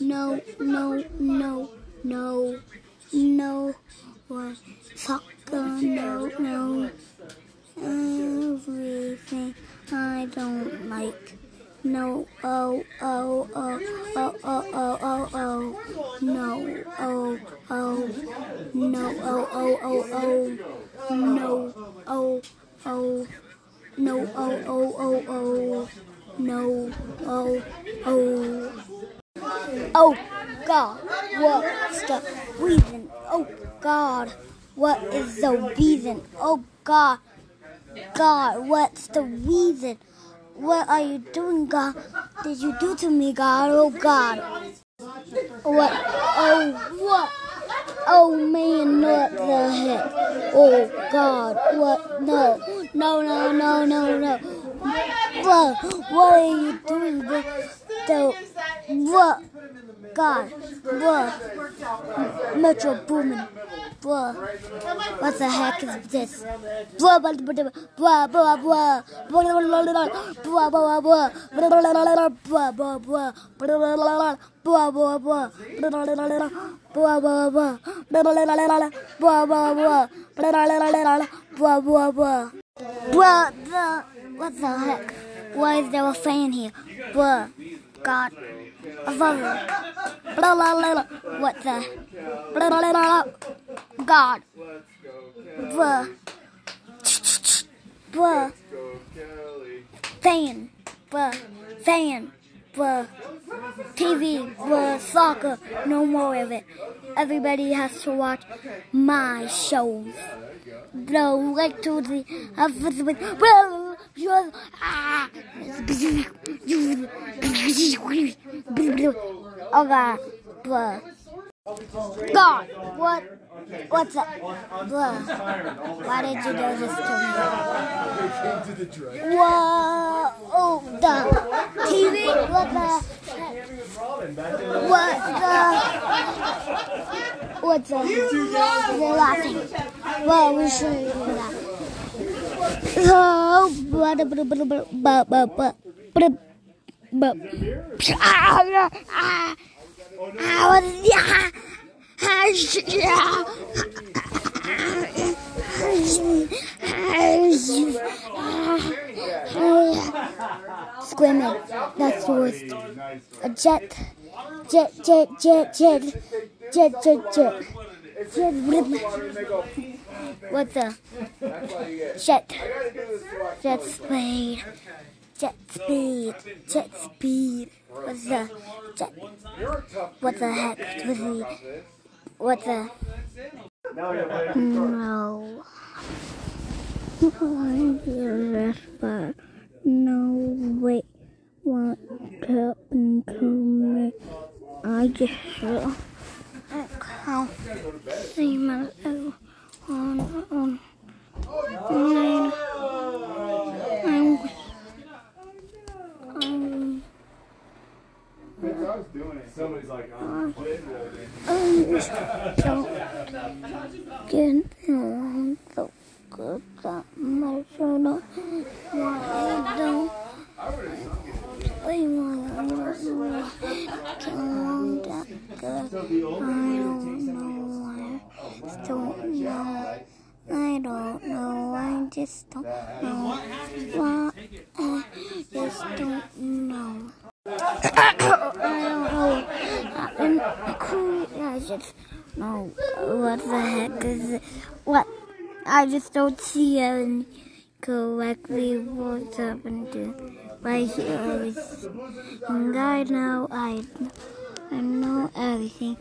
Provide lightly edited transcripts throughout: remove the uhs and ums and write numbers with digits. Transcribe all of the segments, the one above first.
no, soccer, no, everything I don't like. No, no, no, no, no, no, oh God, what's the reason? Oh God, what is the reason? Oh God, God, what's the reason? What are you doing, God? Did you do to me, God? Oh God, what? Oh what? Oh man, what the heck? Oh God, what? No, no, no, no, no, no. What are you doing, God? What? God, bruh, Metro Boomin, bruh, what the heck is this? Bruh, bruh, bruh, bruh, bruh, bruh, what the heck? Why is there a fan here? Bruh, God. What the? God. Bruh. Bruh. Fan. Bruh. Fan. Bruh. TV. Bruh. Soccer. No more of it. Everybody has to watch my shows. Blow like to the office with. Oh God, bruh. God, what? What's up, bruh? Why did you do this to me? Whoa, oh, the TV, what the? What the? What's up? They're laughing. Well, we shouldn't do that. Oh, swimming, that's the worst. A jet. What the? Jet speed. What's the? Jet. What the heck? What the? No. No, wait. What happened to me? I guess so. I can't see my little on. Somebody's like, don't get along so good that much. I don't know. I just don't know. I just don't know. What the heck is it? What? I just don't see it correctly. What's happened to right here? I know everything.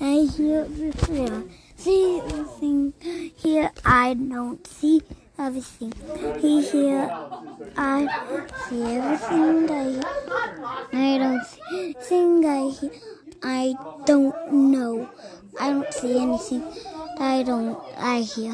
I hear before. See everything. Here I don't see everything. Here I see everything. I don't see everything. I don't know. I don't see anything. I hear.